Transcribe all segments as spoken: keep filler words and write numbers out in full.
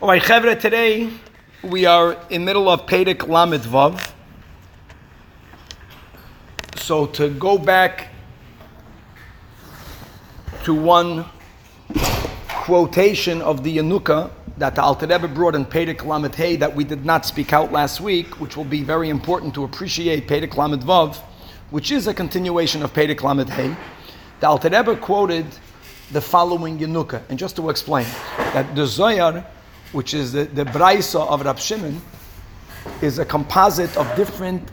All right, Chevra, today we are in the middle of Patek Lamed Vav. So to go back to one quotation of the Yanukah that the Alter Rebbe brought in Patek Lamed Hey that we did not speak out last week, which will be very important to appreciate Patek Lamed Vav, which is a continuation of Patek Lamed Hey. The Alter Rebbe quoted the following Yanukah, and just to explain that the Zohar, which is the, the Braisa of Rab Shimon, is a composite of different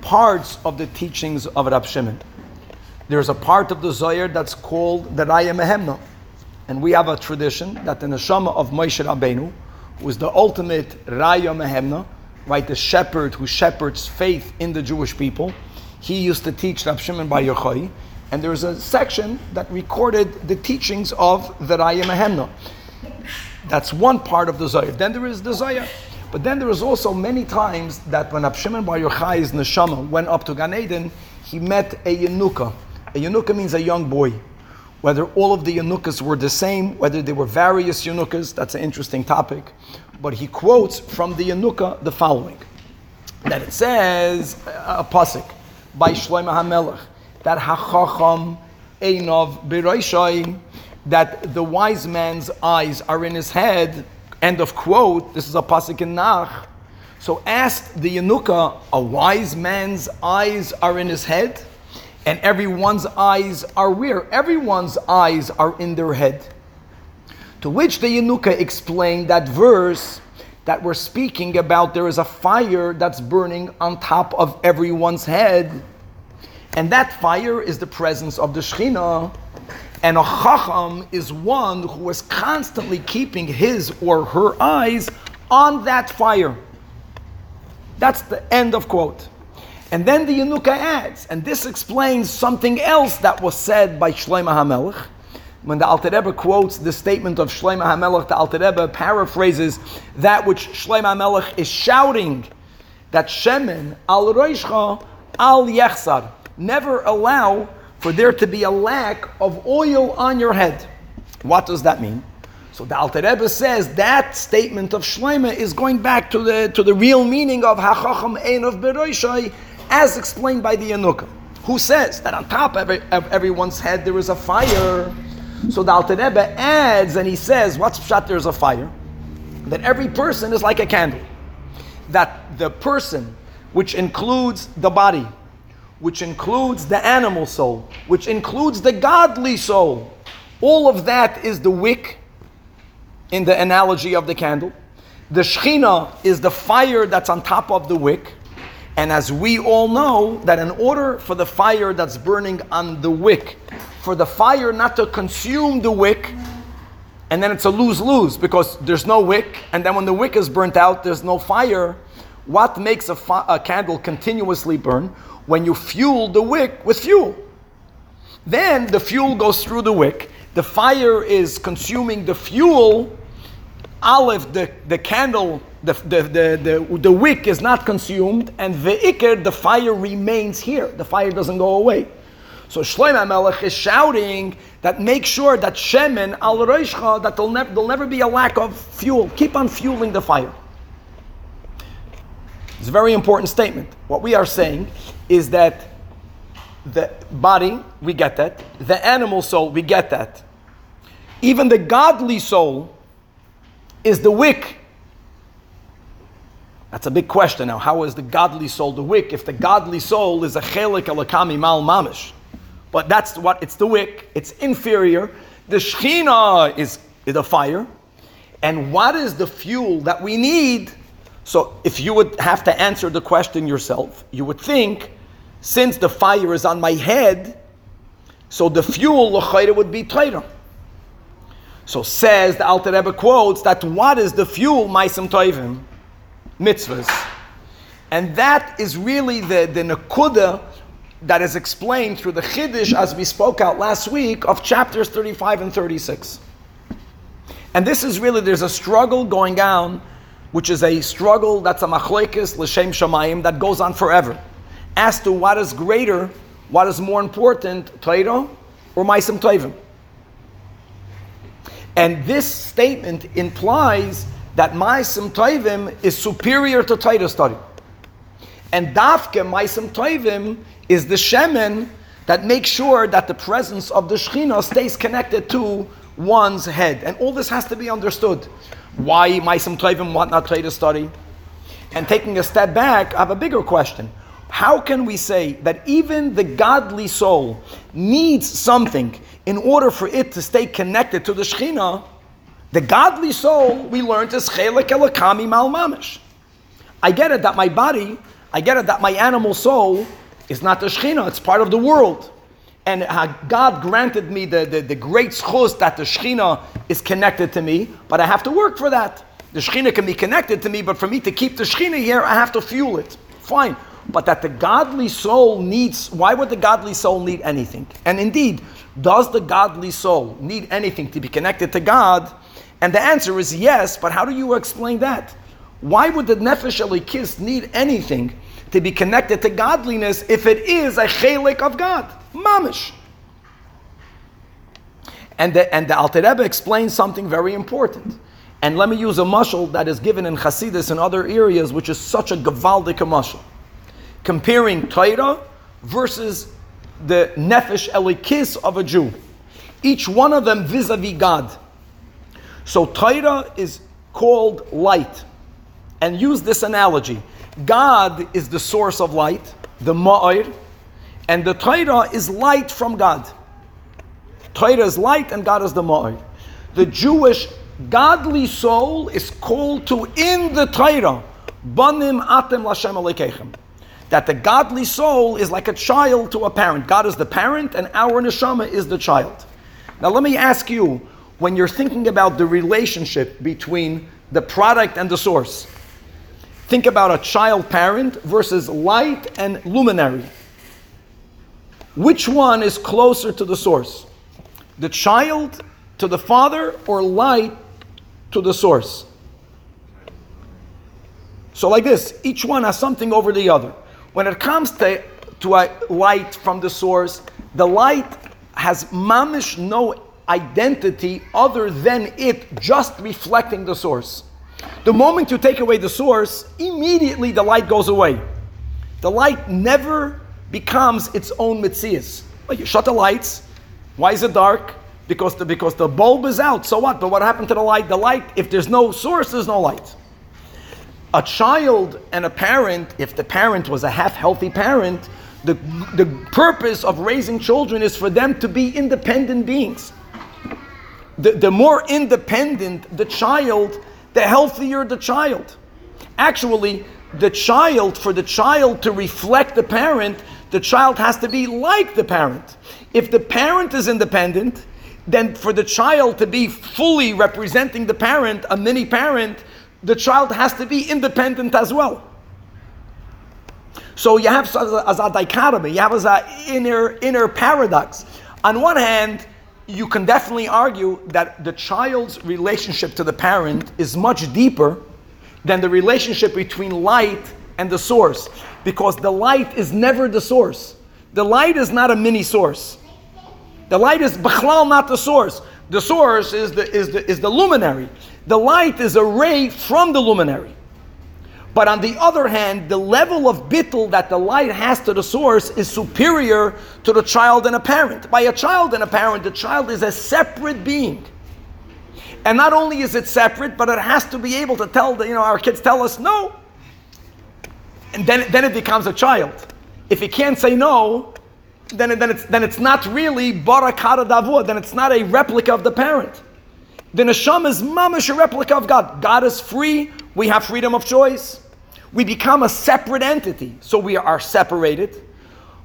parts of the teachings of Rab Shimon. There's a part of the Zohar that's called the Raya Mehemna, and we have a tradition that the Neshama of Moshe Rabbeinu, who is the ultimate Raya Mehemna, right, the shepherd who shepherds faith in the Jewish people, he used to teach Rab Shimon Bar Yochai. And there is a section that recorded the teachings of the Raya Mehemna. That's one part of the Zohar. Then there is the Zohar. But then there is also many times that when Rab Shimon Bar Yochai's neshama went up to Gan Eden, he met a Yanukah. A Yanukah means a young boy. Whether all of the Yanukas were the same, whether there were various Yanukas, that's an interesting topic. But he quotes from the Yanukah the following. That it says, a Pasuk by Shlomo HaMelech, that Hachacham Ein of Beroshi, that the wise man's eyes are in his head, end of quote. This is a Pasuk in Nach. So asked the Yanukah, a wise man's eyes are in his head, and everyone's eyes are where? Everyone's eyes are in their head. To which the Yanukah explained that verse that we're speaking about, there is a fire that's burning on top of everyone's head. And that fire is the presence of the Shekhinah. And a chacham is one who is constantly keeping his or her eyes on that fire. That's the end of quote. And then the Yanukah adds, and this explains something else that was said by Shlomo HaMelech. When the Alter Rebbe quotes the statement of Shlomo HaMelech, the Alter Rebbe paraphrases that which Shlomo HaMelech is shouting, that Shemen Al Rishcha Al Yechsar. Never allow for there to be a lack of oil on your head. What does that mean? So the Alter Rebbe says that statement of Shlomeh is going back to the to the real meaning of Hachacham Ein of Beroshi, as explained by the Yanukah, who says that on top of, every, of everyone's head there is a fire. So the Alter Rebbe adds and he says, what's pshat there is a fire? That every person is like a candle. That the person, which includes the body, which includes the animal soul, which includes the godly soul. All of that is the wick in the analogy of the candle. The Shekhinah is the fire that's on top of the wick. And as we all know, that in order for the fire that's burning on the wick, for the fire not to consume the wick, and then it's a lose-lose because there's no wick, and then when the wick is burnt out, there's no fire. What makes a, fi- a candle continuously burn? When you fuel the wick with fuel. Then the fuel goes through the wick. The fire is consuming the fuel. Aleph, the, the candle, the, the, the, the, the wick is not consumed. And the ikir, the fire remains here. The fire doesn't go away. So Shlomo HaMelech is shouting that make sure that Shemen Al Rishcha, that there'll, ne- there'll never be a lack of fuel. Keep on fueling the fire. It's a very important statement. What we are saying is that the body, we get that. The animal soul, we get that. Even the godly soul is the wick. That's a big question now. How is the godly soul the wick if the godly soul is a chelek Eloka mimaal mamash? But that's what, it's the wick. It's inferior. The Shekhinah is the fire. And what is the fuel that we need? So if you would have to answer the question yourself, you would think, since the fire is on my head, so the fuel, l'chayre, would be treidah. So says, the Alter Rebbe quotes, that what is the fuel, Ma'asim Tovim? Mitzvahs. And that is really the, the nekuda that is explained through the Chiddush, as we spoke out last week, of chapters thirty-five and thirty-six. And this is really, there's a struggle going on, which is a struggle that's a machlokes l'shem shamayim that goes on forever, as to what is greater, what is more important, treidah or ma'asim tovim. And this statement implies that Ma'asim Tovim is superior to Torah study. And Dafke Ma'asim Tovim is the Shemen that makes sure that the presence of the Shekhinah stays connected to one's head. And all this has to be understood. Why Ma'asim Tovim, what not Torah study? And taking a step back, I have a bigger question. How can we say that even the godly soul needs something in order for it to stay connected to the Shekhinah? The godly soul, we learned, is chelek Eloka mimaal mamash. I get it that my body, I get it that my animal soul is not the Shekhinah, it's part of the world. And God granted me the, the, the great schus that the Shekhinah is connected to me, but I have to work for that. The Shekhinah can be connected to me, but for me to keep the Shekhinah here, I have to fuel it. Fine. But that the godly soul needs, why would the godly soul need anything? And indeed, does the godly soul need anything to be connected to God? And the answer is yes, but how do you explain that? Why would the nefesh elikis need anything to be connected to godliness if it is a chelek of God? Mamish. And the, and the Alter Rebbe explains something very important. And let me use a mashal that is given in Hasidus and other areas, which is such a gavaldik mashal. Comparing Torah versus the nefesh elikis of a Jew. Each one of them vis-a-vis God. So Torah is called light. And use this analogy. God is the source of light, the Ma'or, and the Torah is light from God. Torah is light and God is the Ma'or. The Jewish godly soul is called to in the Torah, banim atem l'Hashem elokeichem. That the godly soul is like a child to a parent. God is the parent and our neshama is the child. Now let me ask you, when you're thinking about the relationship between the product and the source, think about a child-parent versus light and luminary. Which one is closer to the source? The child to the father or light to the source? So like this, each one has something over the other. When it comes to, to a light from the source, the light has mamish no identity other than it just reflecting the source. The moment you take away the source, immediately the light goes away. The light never becomes its own mitzias. Well, you shut the lights. Why is it dark? Because the, because the bulb is out. So what? But what happened to the light? The light, if there's no source, there's no light. A child and a parent, if the parent was a half-healthy parent, the, the purpose of raising children is for them to be independent beings. The, the more independent the child, the healthier the child. Actually, the child, for the child to reflect the parent, the child has to be like the parent. If the parent is independent, then for the child to be fully representing the parent, a mini-parent, the child has to be independent as well. So you have as a, as a dichotomy, you have as an inner, inner paradox. On one hand, you can definitely argue that the child's relationship to the parent is much deeper than the relationship between light and the source, because the light is never the source. The light is not a mini source. The light is b'chlal not the source. The source is the, is the, is the luminary. The light is a ray from the luminary. But on the other hand, the level of bittel that the light has to the source is superior to the child and a parent. By a child and a parent, the child is a separate being. And not only is it separate, but it has to be able to tell, the, you know, our kids tell us no. And then, then it becomes a child. If he can't say no, then, then, it's, then it's not really barakara davud, then it's not a replica of the parent. The neshama is mamash a replica of God. God is free. We have freedom of choice. We become a separate entity, so we are separated.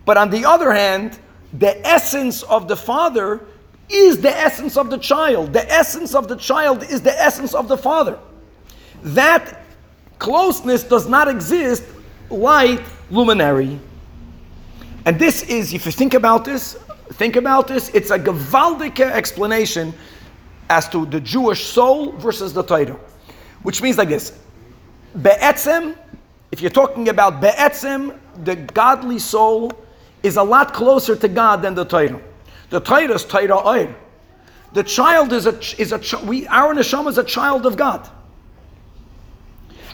But on the other hand, the essence of the father is the essence of the child. The essence of the child is the essence of the father. That closeness does not exist, light, luminary. And this is, if you think about this, think about this, it's a gavaldik explanation as to the Jewish soul versus the Torah. Which means like this, Be'etzem, if you're talking about Be'etzem, the godly soul is a lot closer to God than the Torah. The Torah is Torah Oir. The child is a, is a we, our neshama is a child of God.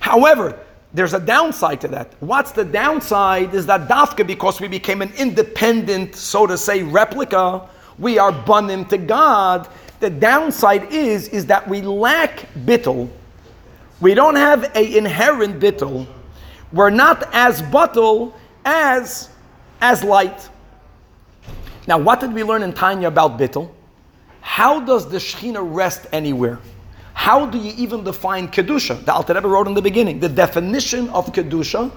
However, there's a downside to that. What's the downside is that dafka, because we became an independent, so to say, replica, we are banim to God. The downside is, is that we lack bittel. We don't have a inherent bittel. We're not as bittel as, as light. Now, what did we learn in Tanya about bittel? How does the Shekhinah rest anywhere? How do you even define Kedusha? The Alter Rebbe wrote in the beginning, the definition of Kedusha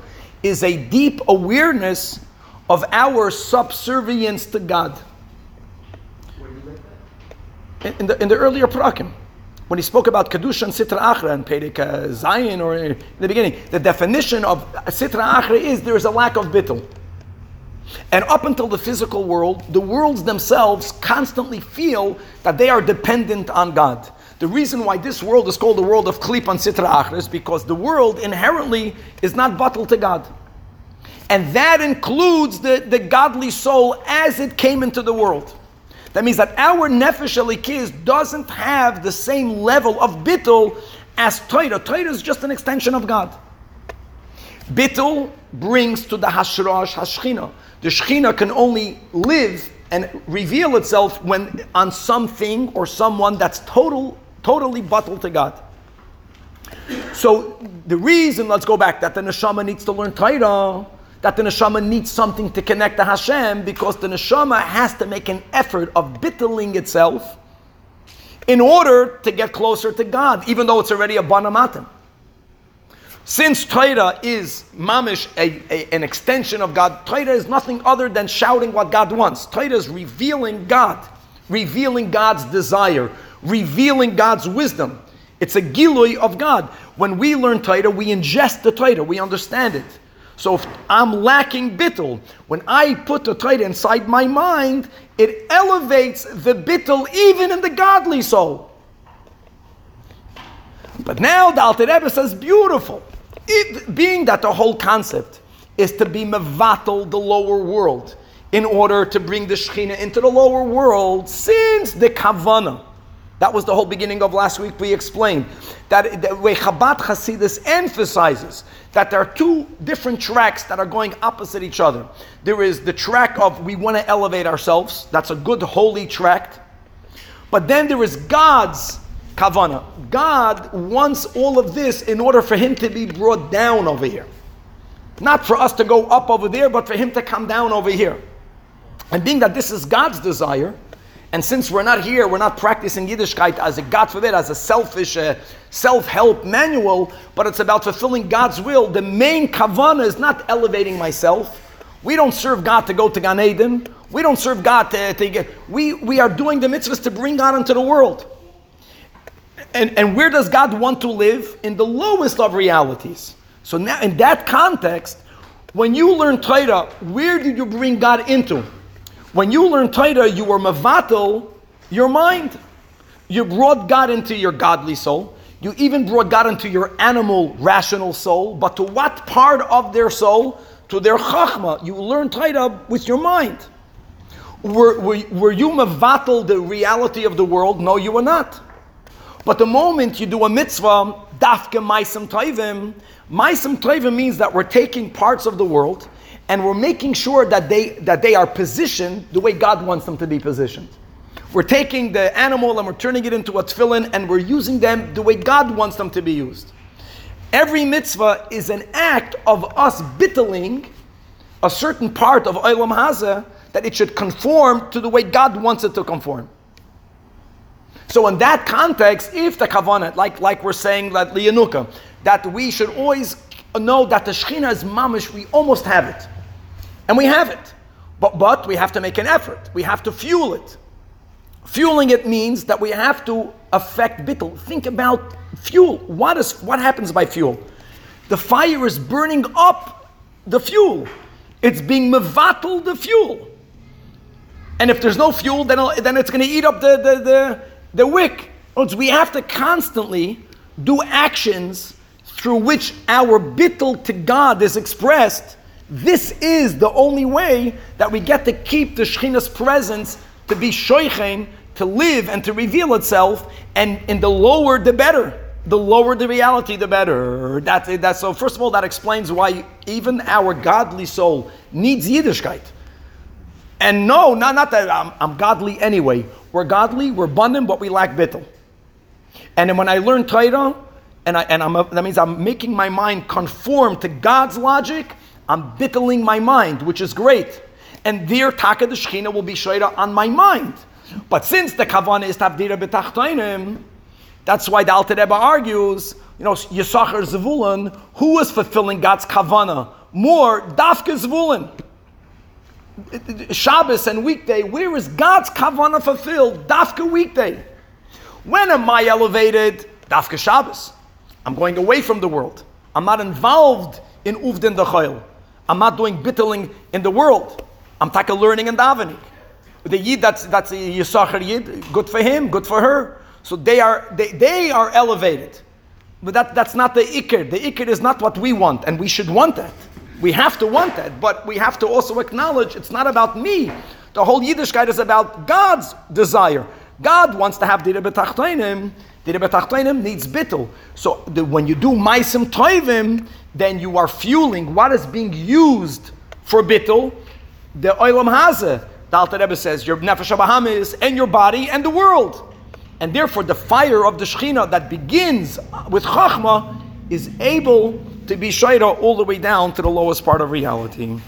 is a deep awareness of our subservience to God. In the, in the earlier Prakim, when he spoke about Kedusha and Sitra Achra and Patek Zion, or in the beginning, the definition of Sitra Achra is there is a lack of bittel. And up until the physical world, the worlds themselves constantly feel that they are dependent on God. The reason why this world is called the world of Klip and Sitra Achra is because the world inherently is not battle to God. And that includes the, the godly soul as it came into the world. That means that our nefesh elikis doesn't have the same level of bittul as treidah. Treidah is just an extension of God. Bittul brings to the hashrash hashchina. The Shekhinah can only live and reveal itself when on something or someone that's total. Totally battle to God. So the reason, let's go back, that the neshama needs to learn treidah, that the neshama needs something to connect to Hashem, because the neshama has to make an effort of bitteling itself in order to get closer to God, even though it's already a banamatim. Since treidah is mamish, a, a, an extension of God, treidah is nothing other than shouting what God wants. Treidah is revealing God, revealing God's desire, revealing God's wisdom. It's a gilui of God. When we learn Torah, we ingest the Torah, we understand it. So if I'm lacking bittul, when I put the Torah inside my mind, it elevates the bittul even in the godly soul. But now the Alter Rebbe says, beautiful. It, being that the whole concept is to be mevatel the lower world in order to bring the Shekhinah into the lower world, since the Kavana. That was the whole beginning of last week. We explained that the way Chabad Hasidus emphasizes that there are two different tracks that are going opposite each other. There is the track of we want to elevate ourselves. That's a good holy tract. But then there is God's Kavana. God wants all of this in order for him to be brought down over here. Not for us to go up over there, but for him to come down over here. And being that this is God's desire, and since we're not here, we're not practicing Yiddishkeit as a, God forbid, as a selfish uh, self-help manual, but it's about fulfilling God's will. The main kavana is not elevating myself. We don't serve God to go to Gan Eden. We don't serve God to, to get... We, we are doing the mitzvahs to bring God into the world. And, and where does God want to live? In the lowest of realities. So now, in that context, when you learn Torah, where did you bring God into? When you learn Torah, you were mevatel your mind. You brought God into your godly soul. You even brought God into your animal, rational soul. But to what part of their soul? To their chachma. You learn Torah with your mind. Were, were, were you mevatel the reality of the world? No, you were not. But the moment you do a mitzvah, dafke Ma'asim Tovim. Ma'asim Tovim means that we're taking parts of the world and we're making sure that they that they are positioned the way God wants them to be positioned. We're taking the animal and we're turning it into a tefillin, and we're using them the way God wants them to be used. Every mitzvah is an act of us bitteling a certain part of Olam Hazeh, that it should conform to the way God wants it to conform. So in that context, if the kavanah, like, like we're saying, like Yanukah, that we should always know that the Shekhinah is mamish, we almost have it. And we have it, but, but we have to make an effort. We have to fuel it. Fueling it means that we have to affect bittul. Think about fuel. What is what happens by fuel? The fire is burning up the fuel. It's being mevatel the fuel. And if there's no fuel, then, then it's going to eat up the, the, the, the wick. We have to constantly do actions through which our bittul to God is expressed. This is the only way that we get to keep the Shekhinah's presence, to be Shoichin, to live and to reveal itself, and in the lower, the better. the lower the reality, the better. That's it. That's so. First of all, that explains why even our godly soul needs Yiddishkeit. And no, not, not that I'm, I'm godly anyway. We're godly, we're bundim, but we lack bittel. And then when I learn treidah, and I and I'm a, that means I'm making my mind conform to God's logic. I'm bitteling my mind, which is great. And there, Taka the Shekhinah will be treidah on my mind. But since the Kavana is Tavdira b'tachtonim, that's why the Alter Rebbe argues, you know, Yisachar Zevulun, who was fulfilling God's Kavana more? Dafka Zevulun. Shabbos and weekday, where is God's Kavana fulfilled? Dafka weekday. When am I elevated? Dafka Shabbos. I'm going away from the world. I'm not involved in Uvdin Dachayl. I'm not doing bitteling in the world. I'm taka learning and davening. The Yid, that's that's a Yisachar Yid. Good for him, good for her. So they are they, they are elevated. But that, that's not the ikir. The ikir is not what we want, and we should want that. We have to want that, but we have to also acknowledge it's not about me. The whole Yiddishkeit is about God's desire. God wants to have Dira B'Tachtonim. Dira B'Tachtonim needs bittul. So the, when you do Ma'asim Tovim, then you are fueling what is being used for bittul. The Olam Hazeh, the Alter Rebbe says, your nefesh abahamis, and your body, and the world. And therefore, the fire of the Shekhinah that begins with chachma is able to be shayra all the way down to the lowest part of reality.